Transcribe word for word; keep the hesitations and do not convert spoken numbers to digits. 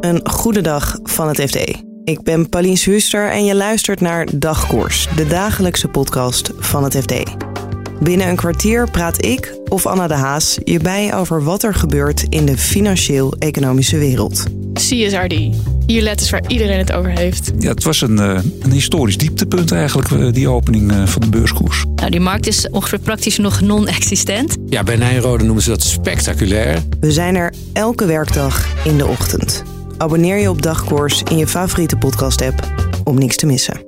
Een goede dag van het F D. Ik ben Paulien Schuster en je luistert naar Dagkoers, de dagelijkse podcast van het F D. Binnen een kwartier praat ik, of Anna de Haas, je bij over wat er gebeurt in de financieel-economische wereld. C S R D. Hier letters waar iedereen het over heeft. Ja, het was een, een historisch dieptepunt eigenlijk, die opening van de beurskoers. Nou, die markt is ongeveer praktisch nog non-existent. Ja, bij Nijrode noemen ze dat spectaculair. We zijn er elke werkdag in de ochtend. Abonneer je op Dagkoers in je favoriete podcast-app om niks te missen.